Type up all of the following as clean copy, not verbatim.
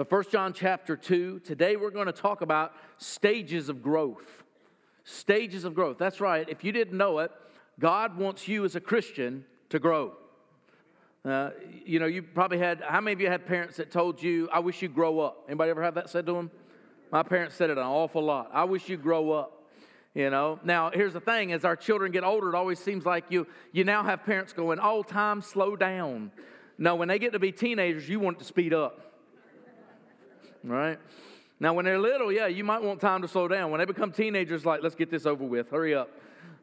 So 1 John chapter 2, today we're going to talk about stages of growth. Stages of growth. That's right. If you didn't know it, God wants you as a Christian to grow. You probably had, how many of you had parents that told you, I wish you grow up? Anybody ever have that said to them? My parents said it an awful lot. I wish you grow up. Now here's the thing, as our children get older, it always seems like you now have parents going, oh, time, slow down. No, when they get to be teenagers, you want it to speed up. Right? Now when they're little, yeah, you might want time to slow down. When they become teenagers, like, let's get this over with, hurry up.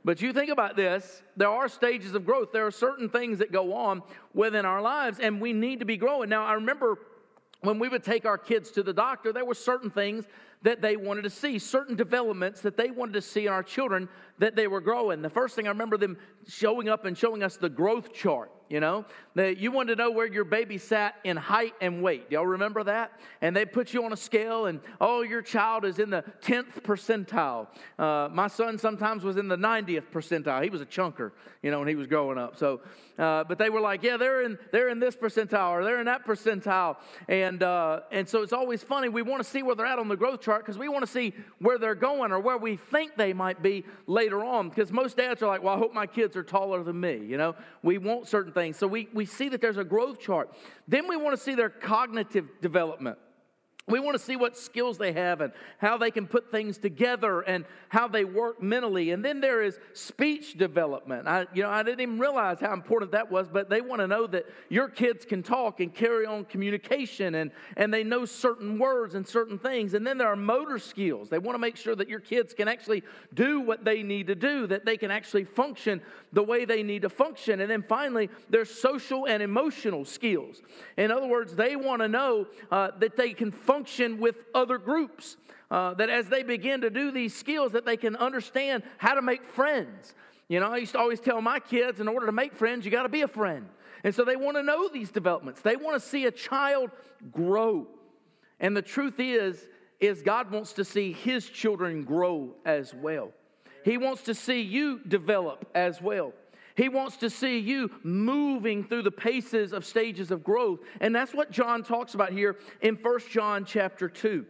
But you think about this, there are stages of growth. There are certain things that go on within our lives, and we need to be growing. Now I remember when we would take our kids to the doctor, there were certain things that they wanted to see, certain developments that they wanted to see in our children that they were growing. The first thing I remember them showing up and showing us the growth chart, that you wanted to know where your baby sat in height and weight. Do y'all remember that? And they put you on a scale and, oh, your child is in the 10th percentile. My son sometimes was in the 90th percentile. He was a chunker, when he was growing up. So, but they were like, yeah, they're in this percentile or they're in that percentile. And so it's always funny. We want to see where they're at on the growth chart because we want to see where they're going or where we think they might be later on. Because most dads are like, well, I hope my kids are taller than me, We want certain things. So we see that there's a growth chart. Then we want to see their cognitive development. We want to see what skills they have and how they can put things together and how they work mentally. And then there is speech development. I didn't even realize how important that was, but they want to know that your kids can talk and carry on communication and they know certain words and certain things. And then there are motor skills. They want to make sure that your kids can actually do what they need to do, that they can actually function the way they need to function. And then finally, there's social and emotional skills. In other words, they want to know that they can function with other groups, that as they begin to do these skills that they can understand how to make friends. I used to always tell my kids, in order to make friends, you got to be a friend. And so they want to know these developments. They want to see a child grow. And the truth is God wants to see his children grow as well. He wants to see you develop as well. He wants to see you moving through the paces of stages of growth. And that's what John talks about here in 1 John chapter 2.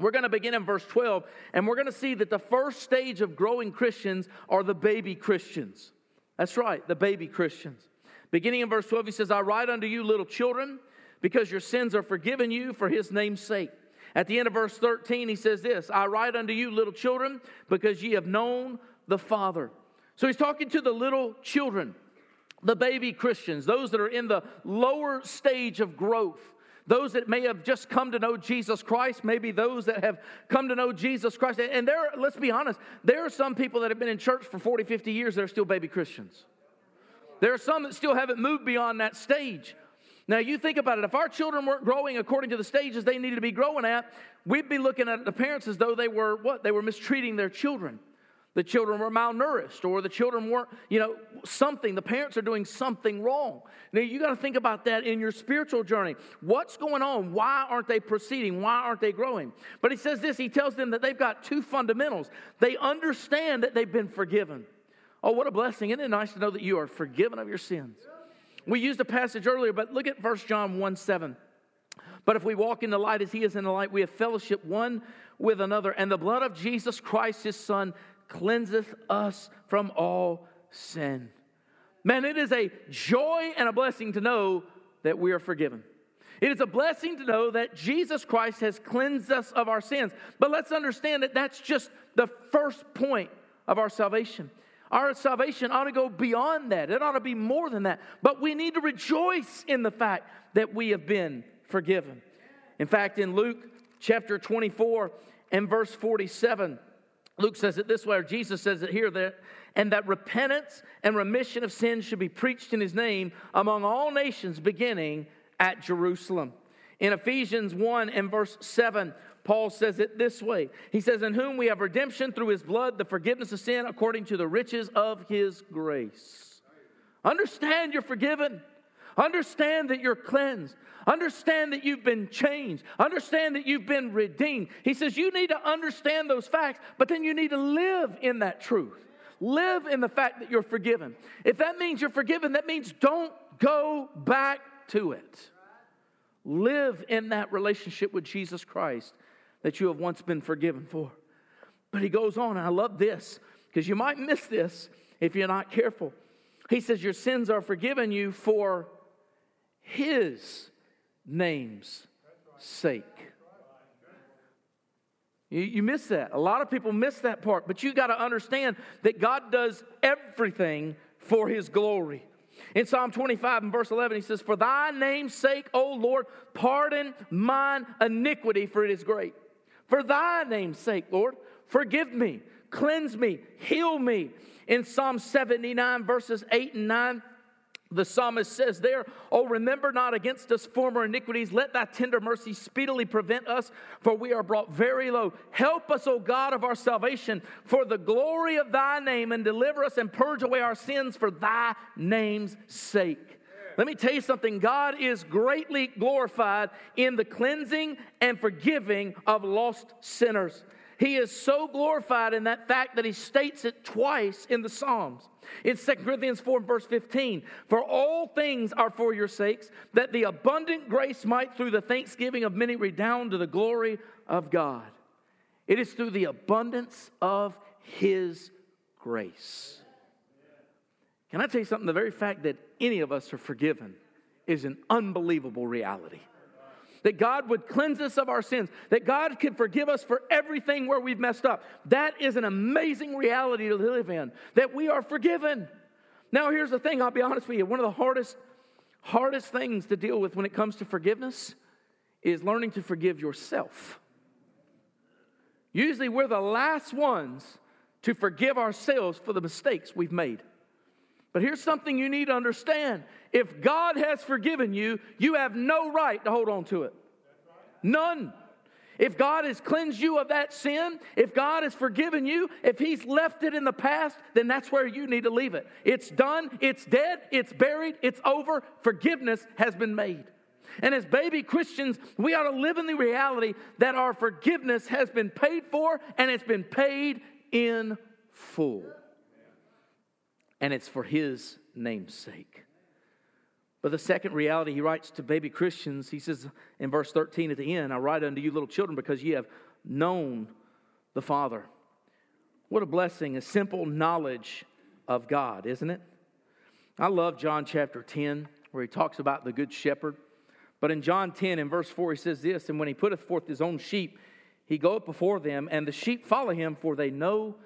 We're going to begin in verse 12, and we're going to see that the first stage of growing Christians are the baby Christians. That's right, the baby Christians. Beginning in verse 12, he says, I write unto you, little children, because your sins are forgiven you for his name's sake. At the end of verse 13, he says this, I write unto you, little children, because ye have known the Father. So he's talking to the little children, the baby Christians, those that are in the lower stage of growth, those that may have just come to know Jesus Christ, maybe those that have come to know Jesus Christ. And let's be honest, there are some people that have been in church for 40, 50 years that are still baby Christians. There are some that still haven't moved beyond that stage. Now you think about it, if our children weren't growing according to the stages they needed to be growing at, we'd be looking at the parents as though they were what? They were mistreating their children. The children were malnourished, or the children weren't, something. The parents are doing something wrong. Now, you got to think about that in your spiritual journey. What's going on? Why aren't they proceeding? Why aren't they growing? But he says this. He tells them that they've got two fundamentals. They understand that they've been forgiven. Oh, what a blessing. Isn't it nice to know that you are forgiven of your sins? We used a passage earlier, but look at 1 John 1:7. But if we walk in the light as he is in the light, we have fellowship one with another. And the blood of Jesus Christ, his son, cleanseth us from all sin. Man, it is a joy and a blessing to know that we are forgiven. It is a blessing to know that Jesus Christ has cleansed us of our sins. But let's understand that that's just the first point of our salvation. Our salvation ought to go beyond that. It ought to be more than that. But we need to rejoice in the fact that we have been forgiven. In fact, in Luke chapter 24 and verse 47, Luke says it this way, or Jesus says it here, that repentance and remission of sins should be preached in his name among all nations, beginning at Jerusalem. In Ephesians 1 and verse 7, Paul says it this way. He says, in whom we have redemption through his blood, the forgiveness of sin, according to the riches of his grace. Understand you're forgiven. Understand that you're cleansed. Understand that you've been changed. Understand that you've been redeemed. He says you need to understand those facts, but then you need to live in that truth. Live in the fact that you're forgiven. If that means you're forgiven, that means don't go back to it. Live in that relationship with Jesus Christ that you have once been forgiven for. But he goes on, and I love this, because you might miss this if you're not careful. He says, your sins are forgiven you for his name's sake. You miss that. A lot of people miss that part, but you got to understand that God does everything for his glory. In Psalm 25 and verse 11, he says, for thy name's sake, O Lord, pardon mine iniquity, for it is great. For thy name's sake, Lord, forgive me, cleanse me, heal me. In Psalm 79, verses 8 and 9, the psalmist says there, O remember not against us former iniquities. Let thy tender mercy speedily prevent us, for we are brought very low. Help us, O God of our salvation, for the glory of thy name, and deliver us and purge away our sins for thy name's sake. Yeah. Let me tell you something. God is greatly glorified in the cleansing and forgiving of lost sinners. He is so glorified in that fact that he states it twice in the Psalms. In 2 Corinthians 4 and verse 15, for all things are for your sakes, that the abundant grace might through the thanksgiving of many redound to the glory of God. It is through the abundance of his grace. Can I tell you something? The very fact that any of us are forgiven is an unbelievable reality. That God would cleanse us of our sins, that God could forgive us for everything where we've messed up. That is an amazing reality to live in, that we are forgiven. Now, here's the thing, I'll be honest with you. One of the hardest things to deal with when it comes to forgiveness is learning to forgive yourself. Usually, we're the last ones to forgive ourselves for the mistakes we've made. But here's something you need to understand. If God has forgiven you, you have no right to hold on to it. None. If God has cleansed you of that sin, if God has forgiven you, if he's left it in the past, then that's where you need to leave it. It's done, it's dead, it's buried, it's over. Forgiveness has been made. And as baby Christians, we ought to live in the reality that our forgiveness has been paid for, and it's been paid in full. And it's for his name's sake. But the second reality he writes to baby Christians, he says in verse 13 at the end, I write unto you little children because ye have known the Father. What a blessing, a simple knowledge of God, isn't it? I love John chapter 10 where he talks about the good shepherd. But in John 10 in verse 4 he says this, and when he putteth forth his own sheep, he goeth before them, and the sheep follow him, for they know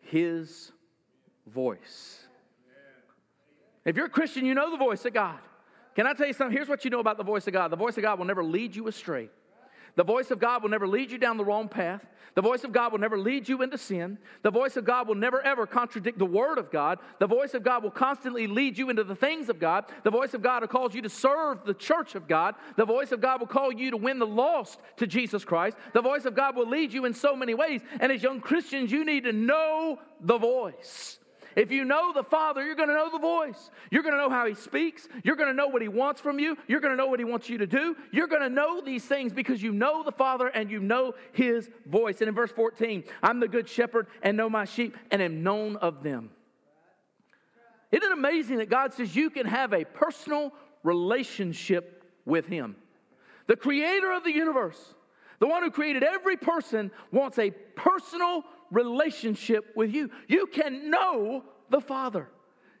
his voice. If you're a Christian, you know the voice of God. Can I tell you something? Here's what you know about the voice of God. The voice of God will never lead you astray. The voice of God will never lead you down the wrong path. The voice of God will never lead you into sin. The voice of God will never, ever contradict the Word of God. The voice of God will constantly lead you into the things of God. The voice of God will cause you to serve the church of God. The voice of God will call you to win the lost to Jesus Christ. The voice of God will lead you in so many ways. And as young Christians, you need to know the voice. If you know the Father, you're going to know the voice. You're going to know how he speaks. You're going to know what he wants from you. You're going to know what he wants you to do. You're going to know these things because you know the Father and you know his voice. And in verse 14, I'm the good shepherd and know my sheep and am known of them. Isn't it amazing that God says you can have a personal relationship with him? The creator of the universe, the one who created every person, wants a personal relationship with you. You can know the Father.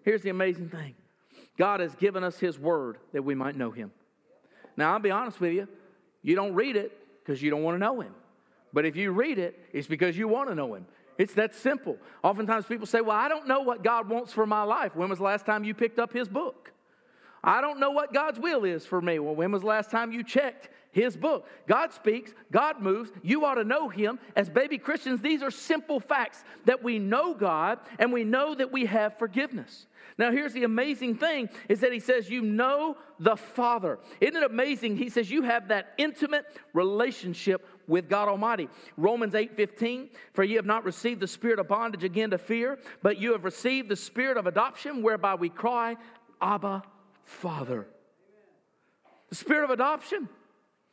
Here's the amazing thing. God has given us his word that we might know him. Now, I'll be honest with you. You don't read it because you don't want to know him. But if you read it, it's because you want to know him. It's that simple. Oftentimes people say, well, I don't know what God wants for my life. When was the last time you picked up his book? I don't know what God's will is for me. Well, when was the last time you checked his book? God speaks. God moves. You ought to know him. As baby Christians, these are simple facts that we know God and we know that we have forgiveness. Now, here's the amazing thing is that he says, you know the Father. Isn't it amazing? He says you have that intimate relationship with God Almighty. Romans 8:15, for ye have not received the spirit of bondage again to fear, but you have received the spirit of adoption whereby we cry, Abba, Father. The spirit of adoption.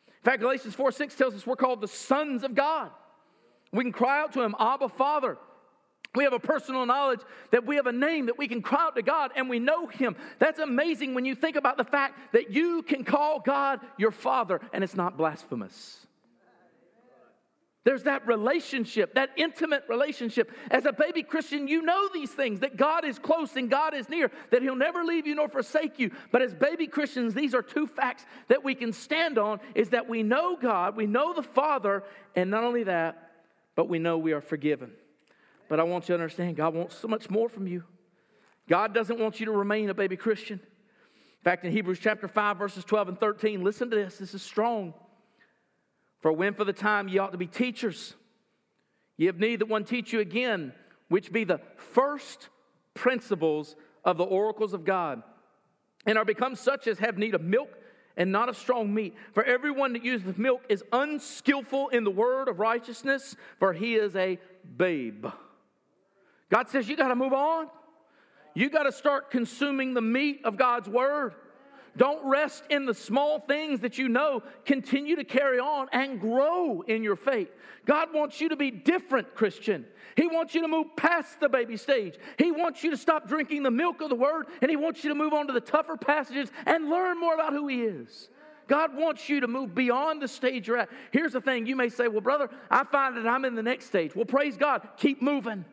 In fact, Galatians 4:6 tells us we're called the sons of God. We can cry out to him, Abba, Father. We have a personal knowledge that we have a name that we can cry out to God and we know him. That's amazing when you think about the fact that you can call God your Father and it's not blasphemous. There's that relationship, that intimate relationship. As a baby Christian, you know these things, that God is close and God is near, that he'll never leave you nor forsake you. But as baby Christians, these are two facts that we can stand on, is that we know God, we know the Father, and not only that, but we know we are forgiven. But I want you to understand, God wants so much more from you. God doesn't want you to remain a baby Christian. In fact, in Hebrews chapter 5, verses 12 and 13, listen to this. This is strong. For when for the time ye ought to be teachers, ye have need that one teach you again, which be the first principles of the oracles of God, and are become such as have need of milk and not of strong meat. For everyone that useth milk is unskillful in the word of righteousness, for he is a babe. God says you got to move on. You got to start consuming the meat of God's word. Don't rest in the small things that you know. Continue to carry on and grow in your faith. God wants you to be different, Christian. He wants you to move past the baby stage. He wants you to stop drinking the milk of the word, and he wants you to move on to the tougher passages and learn more about who he is. God wants you to move beyond the stage you're at. Here's the thing. You may say, well, brother, I find that I'm in the next stage. Well, praise God. Keep moving.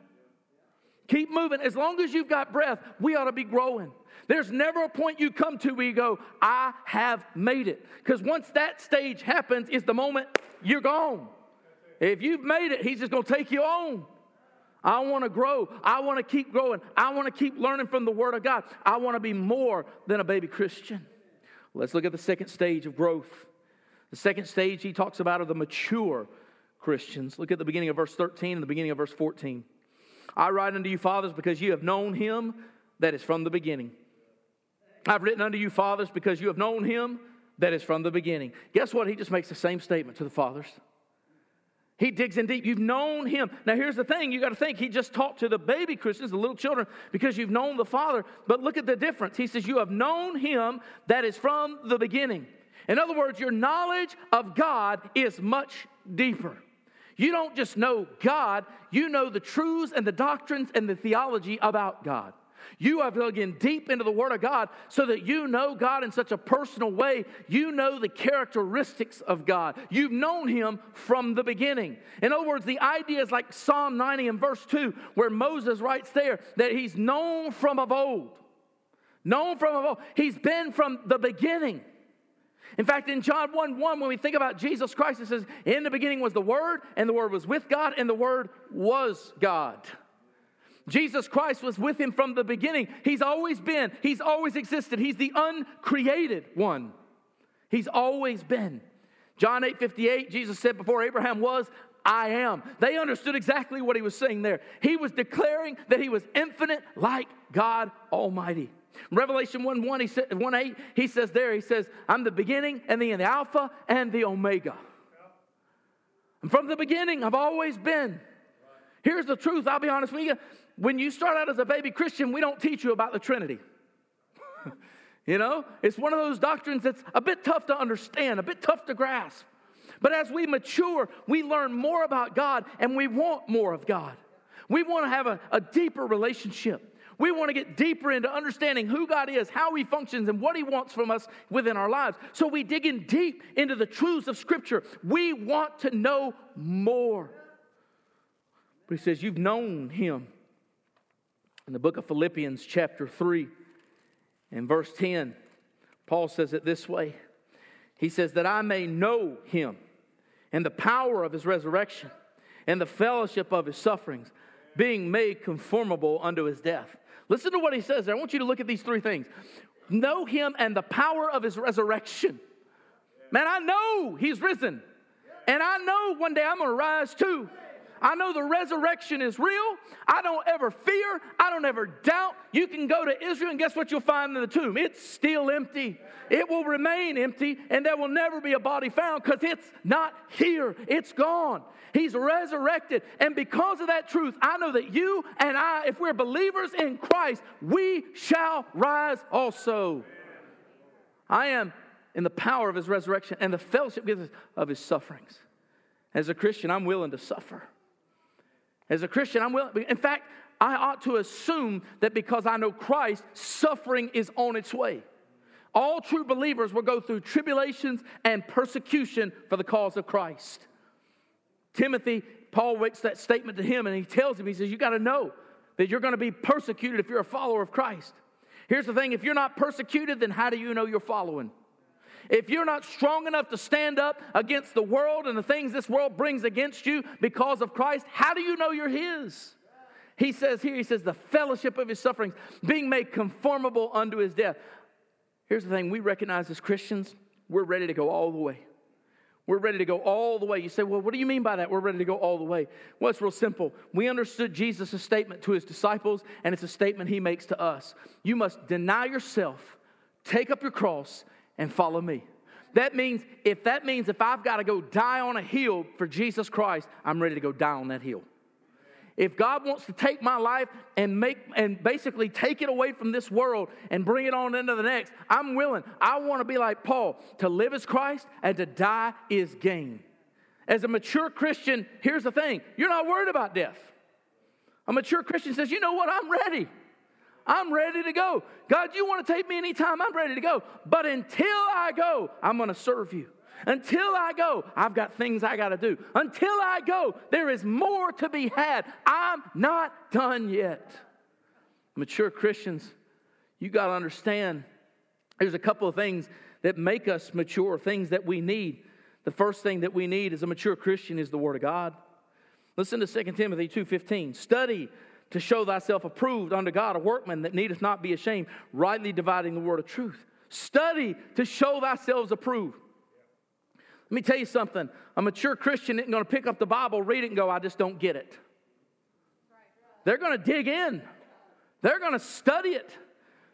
Keep moving. As long as you've got breath, we ought to be growing. There's never a point you come to where you go, I have made it. Because once that stage happens, is the moment you're gone. If you've made it, he's just going to take you on. I want to grow. I want to keep growing. I want to keep learning from the Word of God. I want to be more than a baby Christian. Let's look at the second stage of growth. The second stage he talks about are the mature Christians. Look at the beginning of verse 13 and the beginning of verse 14. I write unto you, fathers, because you have known him that is from the beginning. I've written unto you, fathers, because you have known him that is from the beginning. Guess what? He just makes the same statement to the fathers. He digs in deep. You've known him. Now, here's the thing. You got to think. He just talked to the baby Christians, the little children, because you've known the Father. But look at the difference. He says, you have known him that is from the beginning. In other words, your knowledge of God is much deeper. You don't just know God. You know the truths and the doctrines and the theology about God. You have dug in deep into the Word of God so that you know God in such a personal way. You know the characteristics of God. You've known him from the beginning. In other words, the idea is like Psalm 90 and verse 2, where Moses writes there that he's known from of old. Known from of old. He's been from the beginning. In fact, in John 1:1, when we think about Jesus Christ, it says, in the beginning was the Word, and the Word was with God, and the Word was God. Jesus Christ was with him from the beginning. He's always been. He's always existed. He's the uncreated one. He's always been. John 8:58, Jesus said, before Abraham was, I am. They understood exactly what he was saying there. He was declaring that he was infinite like God Almighty. Revelation 1:1, he said, 1:8, he says there, he says, I'm the beginning and the end, the Alpha and the Omega. And from the beginning, I've always been. Here's the truth. I'll be honest with you. When you start out as a baby Christian, we don't teach you about the Trinity. You know, it's one of those doctrines that's a bit tough to understand, a bit tough to grasp. But as we mature, we learn more about God and we want more of God. We want to have a deeper relationship. We want to get deeper into understanding who God is, how he functions, and what he wants from us within our lives. So we dig in deep into the truths of Scripture. We want to know more. But he says, you've known him. In the book of Philippians chapter 3 and verse 10, Paul says it this way. He says that I may know him and the power of his resurrection and the fellowship of his sufferings, being made conformable unto his death. Listen to what he says there. I want you to look at these three things. Know him and the power of his resurrection. Man, I know he's risen. And I know one day I'm going to rise too. I know the resurrection is real. I don't ever fear. I don't ever doubt. You can go to Israel and guess what you'll find in the tomb? It's still empty. It will remain empty and there will never be a body found because it's not here. It's gone. He's resurrected. And because of that truth, I know that you and I, if we're believers in Christ, we shall rise also. I am in the power of his resurrection and the fellowship of his sufferings. As a Christian, I'm willing to suffer. As a Christian, I'm willing. In fact, I ought to assume that because I know Christ, suffering is on its way. All true believers will go through tribulations and persecution for the cause of Christ. Timothy, Paul makes that statement to him, and he tells him, he says, you got to know that you're going to be persecuted if you're a follower of Christ. Here's the thing, if you're not persecuted, then how do you know you're following? If you're not strong enough to stand up against the world and the things this world brings against you because of Christ, how do you know you're His? He says here, he says, the fellowship of His sufferings, being made conformable unto His death. Here's the thing, we recognize as Christians, we're ready to go all the way. We're ready to go all the way. You say, well, what do you mean by that? We're ready to go all the way. Well, it's real simple. We understood Jesus' statement to His disciples, and it's a statement He makes to us. You must deny yourself, take up your cross, and follow me. That means if I've got to go die on a hill for Jesus Christ, I'm ready to go die on that hill. If God wants to take my life and basically take it away from this world and bring it on into the next, I'm willing. I want to be like Paul. To live is Christ and to die is gain. As a mature Christian, here's the thing. You're not worried about death. A mature Christian says, you know what? I'm ready. I'm ready to go. God, you want to take me anytime? I'm ready to go. But until I go, I'm going to serve you. Until I go, I've got things I got to do. Until I go, there is more to be had. I'm not done yet. Mature Christians, you got to understand there's a couple of things that make us mature, things that we need. The first thing that we need as a mature Christian is the Word of God. Listen to 2 Timothy 2:15. Study to show thyself approved unto God, a workman that needeth not be ashamed, rightly dividing the word of truth. Study to show thyself approved. Let me tell you something. A mature Christian isn't going to pick up the Bible, read it, and go, I just don't get it. They're going to dig in. They're going to study it.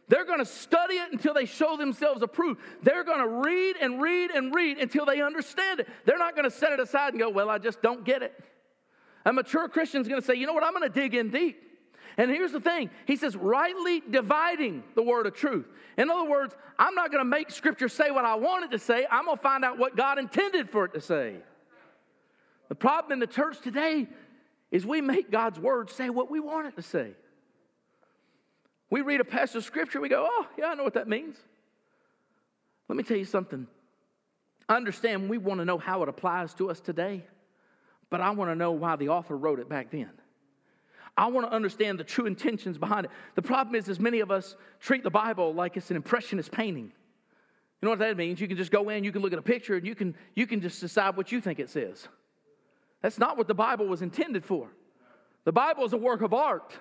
They're going to study it until they show themselves approved. They're going to read and read and read until they understand it. They're not going to set it aside and go, well, I just don't get it. A mature Christian's going to say, you know what, I'm going to dig in deep. And here's the thing. He says, rightly dividing the word of truth. In other words, I'm not going to make Scripture say what I want it to say. I'm going to find out what God intended for it to say. The problem in the church today is we make God's word say what we want it to say. We read a passage of Scripture, we go, oh, yeah, I know what that means. Let me tell you something. I understand we want to know how it applies to us today. But I want to know why the author wrote it back then. I want to understand the true intentions behind it. The problem is many of us treat the Bible like it's an impressionist painting. You know what that means? You can just go in, you can look at a picture, and you can just decide what you think it says. That's not what the Bible was intended for. The Bible is a work of art.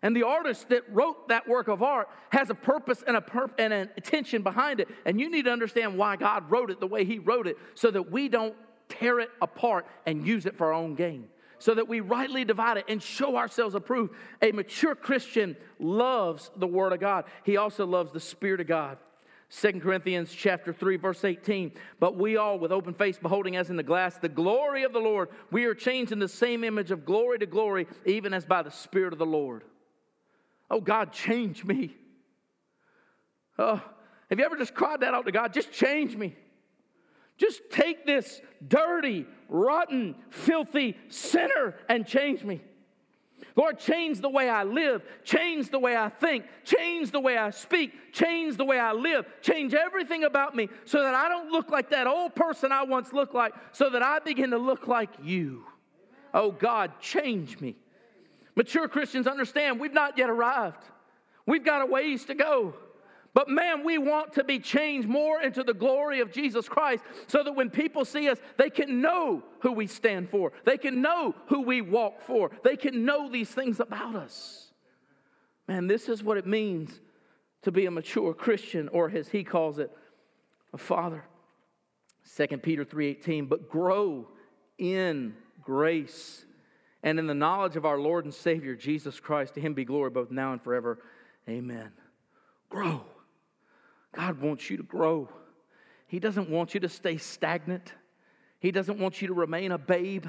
And the artist that wrote that work of art has a purpose and an intention behind it. And you need to understand why God wrote it the way He wrote it so that we don't tear it apart and use it for our own gain, so that we rightly divide it and show ourselves approved. A mature Christian loves the Word of God. He also loves the Spirit of God. 2 Corinthians chapter 3, verse 18, but we all with open face beholding as in the glass the glory of the Lord, we are changed in the same image of glory to glory, even as by the Spirit of the Lord. Oh, God, change me. Oh, have you ever just cried that out to God? Just change me. Just take this dirty, rotten, filthy sinner and change me. Lord, change the way I live. Change the way I think. Change the way I speak. Change the way I live. Change everything about me so that I don't look like that old person I once looked like, so that I begin to look like you. Oh, God, change me. Mature Christians understand we've not yet arrived. We've got a ways to go. But man, we want to be changed more into the glory of Jesus Christ so that when people see us, they can know who we stand for. They can know who we walk for. They can know these things about us. Man, this is what it means to be a mature Christian, or as he calls it, a father. 2 Peter 3:18, but grow in grace and in the knowledge of our Lord and Savior, Jesus Christ. To Him be glory both now and forever. Amen. Grow. God wants you to grow. He doesn't want you to stay stagnant. He doesn't want you to remain a babe.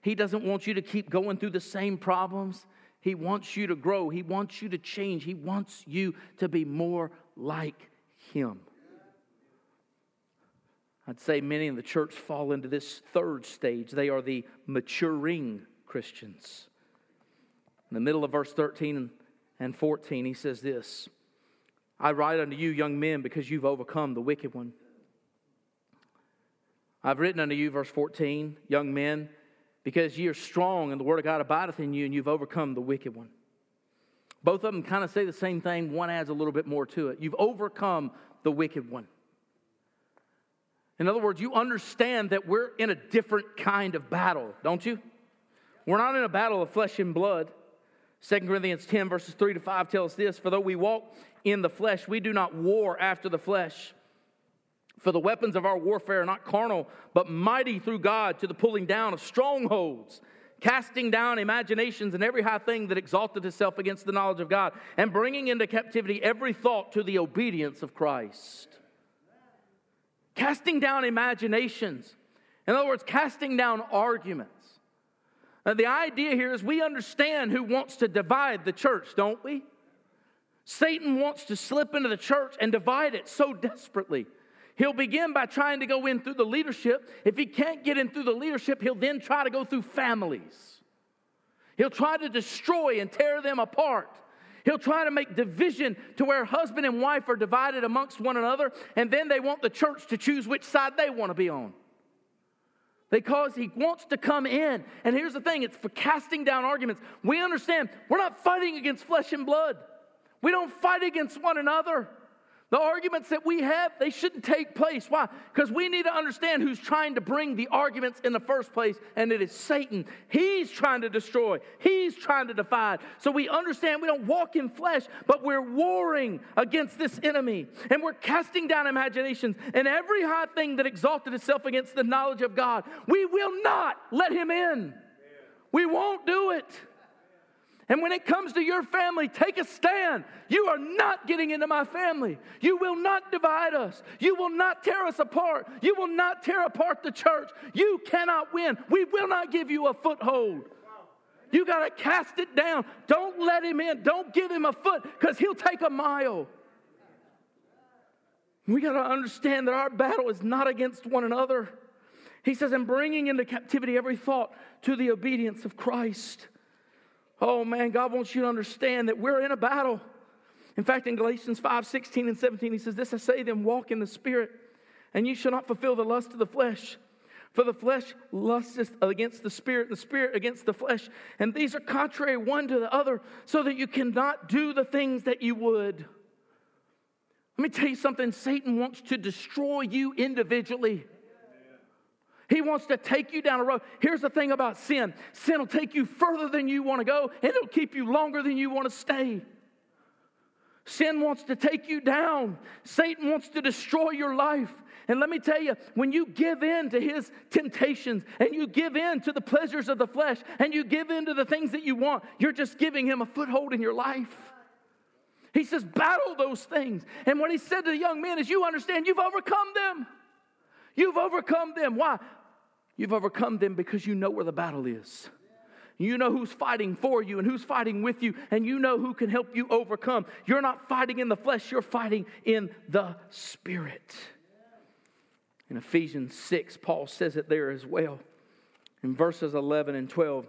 He doesn't want you to keep going through the same problems. He wants you to grow. He wants you to change. He wants you to be more like Him. I'd say many in the church fall into this third stage. They are the maturing Christians. In the middle of verse 13 and 14, he says this, I write unto you, young men, because you've overcome the wicked one. I've written unto you, verse 14, young men, because ye are strong and the word of God abideth in you and you've overcome the wicked one. Both of them kind of say the same thing. One adds a little bit more to it. You've overcome the wicked one. In other words, you understand that we're in a different kind of battle, don't you? We're not in a battle of flesh and blood. 2 Corinthians 10 verses 3 to 5 tells this, for though we walk in the flesh, we do not war after the flesh. For the weapons of our warfare are not carnal, but mighty through God to the pulling down of strongholds, casting down imaginations and every high thing that exalted itself against the knowledge of God, and bringing into captivity every thought to the obedience of Christ. Casting down imaginations. In other words, casting down arguments. Now, the idea here is we understand who wants to divide the church, don't we? Satan wants to slip into the church and divide it so desperately. He'll begin by trying to go in through the leadership. If he can't get in through the leadership, he'll then try to go through families. He'll try to destroy and tear them apart. He'll try to make division to where husband and wife are divided amongst one another, and then they want the church to choose which side they want to be on. Because he wants to come in. And here's the thing, it's for casting down arguments. We understand we're not fighting against flesh and blood. We don't fight against one another. The arguments that we have, they shouldn't take place. Why? Because we need to understand who's trying to bring the arguments in the first place, and it is Satan. He's trying to destroy. He's trying to divide. So we understand we don't walk in flesh, but we're warring against this enemy, and we're casting down imaginations and every high thing that exalted itself against the knowledge of God. We will not let him in. We won't do it. And when it comes to your family, take a stand. You are not getting into my family. You will not divide us. You will not tear us apart. You will not tear apart the church. You cannot win. We will not give you a foothold. You got to cast it down. Don't let him in. Don't give him a foot, because he'll take a mile. We got to understand that our battle is not against one another. He says, and bringing into captivity every thought to the obedience of Christ. Oh man, God wants you to understand that we're in a battle. In fact, in Galatians 5, 16 and 17, he says, this I say then, walk in the Spirit, and you shall not fulfill the lust of the flesh. For the flesh lusteth against the Spirit, and the Spirit against the flesh. And these are contrary one to the other, so that you cannot do the things that you would. Let me tell you something. Satan wants to destroy you individually. He wants to take you down a road. Here's the thing about sin. Sin will take you further than you want to go, and it'll keep you longer than you want to stay. Sin wants to take you down. Satan wants to destroy your life. And let me tell you, when you give in to his temptations, and you give in to the pleasures of the flesh, and you give in to the things that you want, you're just giving him a foothold in your life. He says, battle those things. And what he said to the young men is, you understand, you've overcome them. You've overcome them. Why? You've overcome them because you know where the battle is. You know who's fighting for you and who's fighting with you, and you know who can help you overcome. You're not fighting in the flesh, you're fighting in the Spirit. In Ephesians 6, Paul says it there as well. In verses 11 and 12,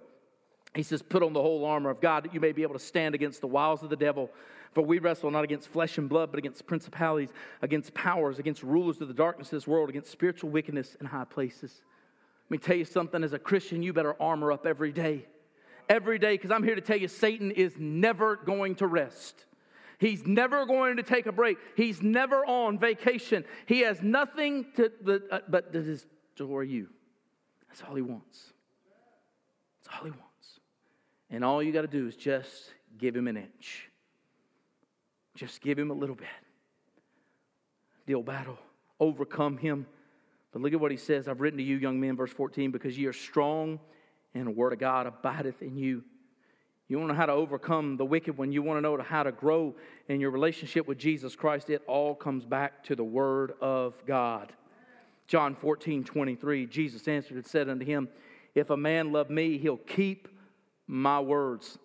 he says, put on the whole armor of God that you may be able to stand against the wiles of the devil. For we wrestle not against flesh and blood, but against principalities, against powers, against rulers of the darkness of this world, against spiritual wickedness in high places. Let me tell you something, as a Christian, you better armor up every day. Every day, because I'm here to tell you, Satan is never going to rest. He's never going to take a break. He's never on vacation. He has nothing but to destroy you. That's all he wants. That's all he wants. And all you got to do is just give him an inch. Just give him a little bit. Deal battle. Overcome him. But look at what he says. I've written to you, young men, verse 14, because ye are strong and the word of God abideth in you. You want to know how to overcome the wicked one. You want to know how to grow in your relationship with Jesus Christ. It all comes back to the word of God. John 14:23, Jesus answered and said unto him, if a man love me, he'll keep my words.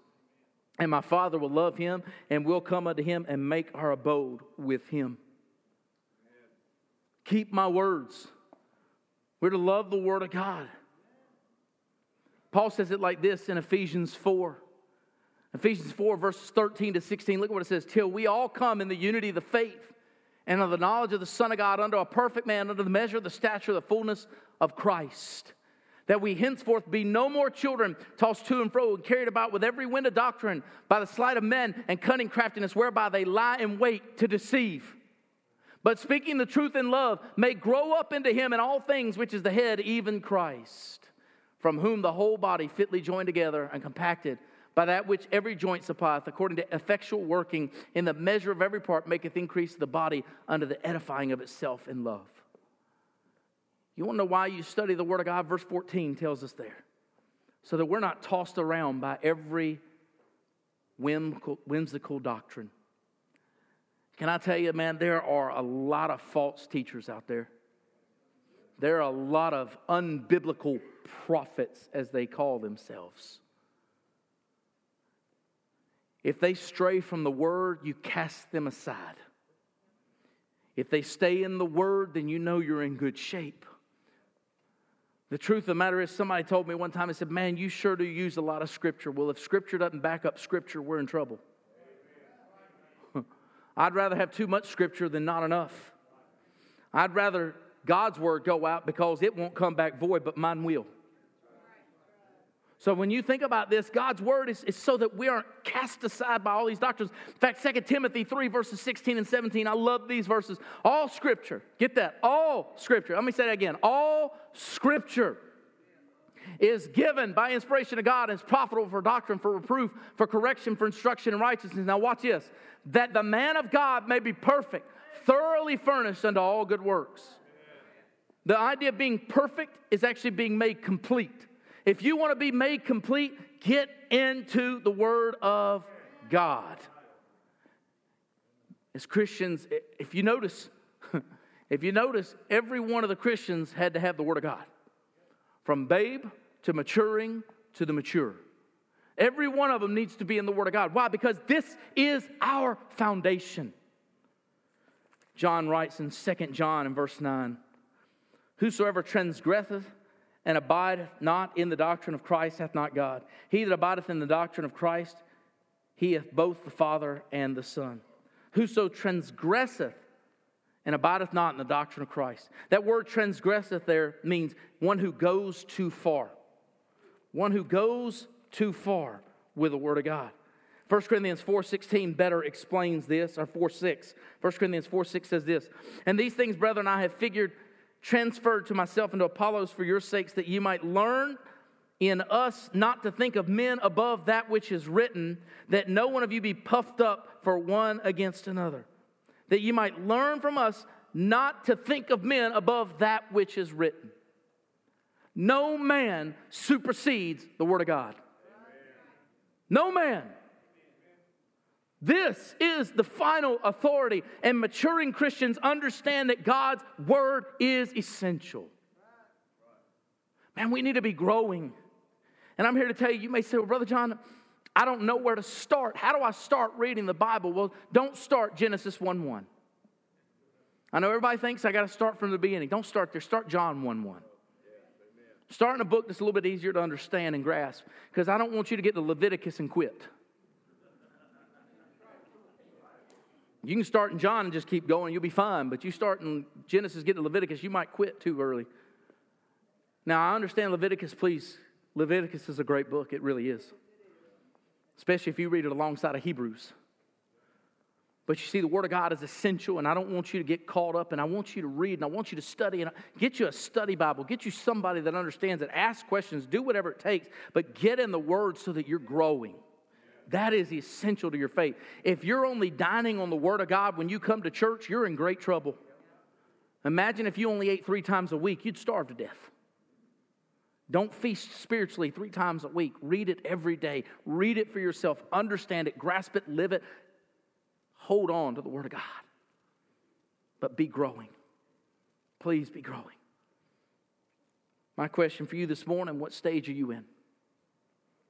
And my Father will love him and will come unto him and make our abode with him. Amen. Keep my words. We're to love the word of God. Paul says it like this in Ephesians 4. Ephesians 4, verses 13 to 16, look at what it says. Till we all come in the unity of the faith and of the knowledge of the Son of God, unto a perfect man, under the measure of the stature of the fullness of Christ, that we henceforth be no more children, tossed to and fro and carried about with every wind of doctrine, by the sleight of men and cunning craftiness, whereby they lie in wait to deceive. But speaking the truth in love, may grow up into him in all things, which is the head, even Christ, from whom the whole body fitly joined together and compacted by that which every joint supplieth, according to effectual working, in the measure of every part, maketh increase the body unto the edifying of itself in love. You want to know why you study the Word of God? Verse 14 tells us there. So that we're not tossed around by every whimsical doctrine. Can I tell you, man, there are a lot of false teachers out there. There are a lot of unbiblical prophets, as they call themselves. If they stray from the Word, you cast them aside. If they stay in the Word, then you know you're in good shape. The truth of the matter is, somebody told me one time, he said, man, you sure do use a lot of Scripture. Well, if Scripture doesn't back up Scripture, we're in trouble. I'd rather have too much Scripture than not enough. I'd rather God's Word go out because it won't come back void, but mine will. So when you think about this, God's Word is so that we aren't cast aside by all these doctrines. In fact, 2 Timothy 3, verses 16 and 17, I love these verses. All Scripture, get that, all Scripture. Let me say that again. All Scripture is given by inspiration of God and is profitable for doctrine, for reproof, for correction, for instruction in righteousness. Now watch this. That the man of God may be perfect, thoroughly furnished unto all good works. The idea of being perfect is actually being made complete. If you want to be made complete, get into the Word of God. As Christians, if you notice, every one of the Christians had to have the Word of God. From babe to maturing to the mature. Every one of them needs to be in the Word of God. Why? Because this is our foundation. John writes in 2 John in verse 9, whosoever transgresseth and abideth not in the doctrine of Christ hath not God. He that abideth in the doctrine of Christ, he hath both the Father and the Son. Whoso transgresseth and abideth not in the doctrine of Christ. That word transgresseth there means one who goes too far. One who goes too far with the Word of God. 1 Corinthians 4:16 better explains this, or 4:6. 1 Corinthians 4:6 says this, and these things, brethren, I have transferred to myself and to Apollos for your sakes, that ye might learn in us not to think of men above that which is written, that no one of you be puffed up for one against another. That ye might learn from us not to think of men above that which is written. No man supersedes the Word of God. No man. This is the final authority, and maturing Christians understand that God's Word is essential. Man, we need to be growing. And I'm here to tell you, you may say, well, Brother John, I don't know where to start. How do I start reading the Bible? Well, don't start Genesis 1:1. I know everybody thinks I got to start from the beginning. Don't start there. Start John 1:1. Start in a book that's a little bit easier to understand and grasp, because I don't want you to get to Leviticus and quit. You can start in John and just keep going. You'll be fine. But you start in Genesis, get to Leviticus, you might quit too early. Now, I understand Leviticus, please. Leviticus is a great book. It really is. Especially if you read it alongside of Hebrews. But you see, the Word of God is essential, and I don't want you to get caught up, and I want you to read, and I want you to study, and get you a study Bible. Get you somebody that understands it. Ask questions. Do whatever it takes. But get in the Word so that you're growing. That is essential to your faith. If you're only dining on the Word of God when you come to church, you're in great trouble. Imagine if you only ate 3 times a week, you'd starve to death. Don't feast spiritually 3 times a week. Read it every day. Read it for yourself. Understand it. Grasp it. Live it. Hold on to the Word of God. But be growing. Please be growing. My question for you this morning, what stage are you in?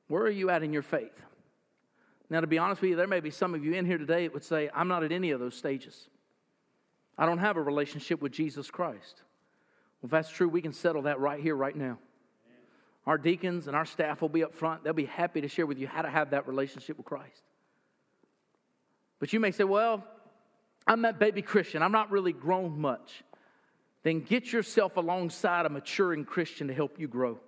Where are you at in your faith? Now, to be honest with you, there may be some of you in here today that would say, I'm not at any of those stages. I don't have a relationship with Jesus Christ. Well, if that's true, we can settle that right here, right now. Our deacons and our staff will be up front. They'll be happy to share with you how to have that relationship with Christ. But you may say, well, I'm that baby Christian. I'm not really grown much. Then get yourself alongside a maturing Christian to help you grow.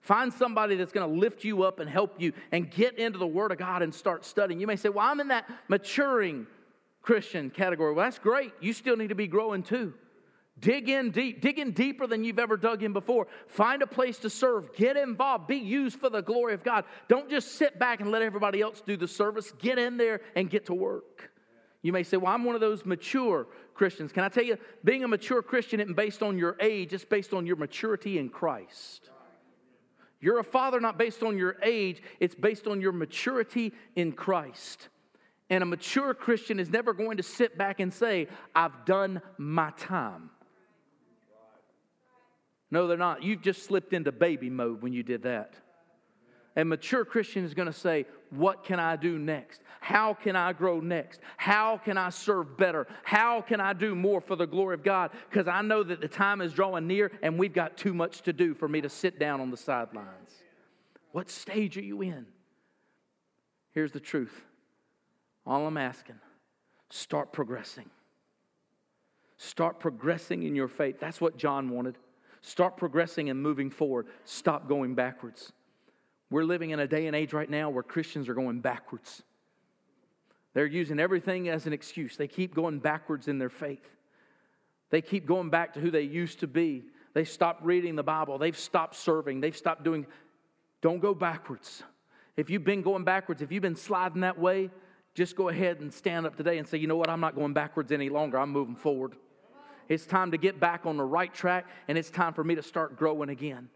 Find somebody that's going to lift you up and help you and get into the Word of God and start studying. You may say, well, I'm in that maturing Christian category. Well, that's great. You still need to be growing too. Dig in deep. Dig in deeper than you've ever dug in before. Find a place to serve. Get involved. Be used for the glory of God. Don't just sit back and let everybody else do the service. Get in there and get to work. You may say, well, I'm one of those mature Christians. Can I tell you, being a mature Christian isn't based on your age. It's based on your maturity in Christ. You're a father not based on your age. It's based on your maturity in Christ. And a mature Christian is never going to sit back and say, I've done my time. No, they're not. You've just slipped into baby mode when you did that. A mature Christian is going to say, what can I do next? How can I grow next? How can I serve better? How can I do more for the glory of God? Because I know that the time is drawing near and we've got too much to do for me to sit down on the sidelines. What stage are you in? Here's the truth. All I'm asking, start progressing. Start progressing in your faith. That's what John wanted. Start progressing and moving forward. Stop going backwards. We're living in a day and age right now where Christians are going backwards. They're using everything as an excuse. They keep going backwards in their faith. They keep going back to who they used to be. They stopped reading the Bible. They've stopped serving. They've stopped doing. Don't go backwards. If you've been going backwards, if you've been sliding that way, just go ahead and stand up today and say, you know what, I'm not going backwards any longer. I'm moving forward. It's time to get back on the right track, and it's time for me to start growing again.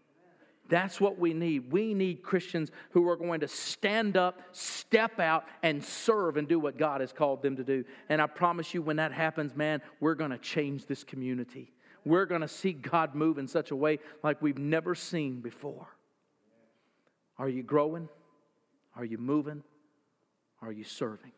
That's what we need. We need Christians who are going to stand up, step out, and serve and do what God has called them to do. And I promise you, when that happens, man, we're going to change this community. We're going to see God move in such a way like we've never seen before. Are you growing? Are you moving? Are you serving?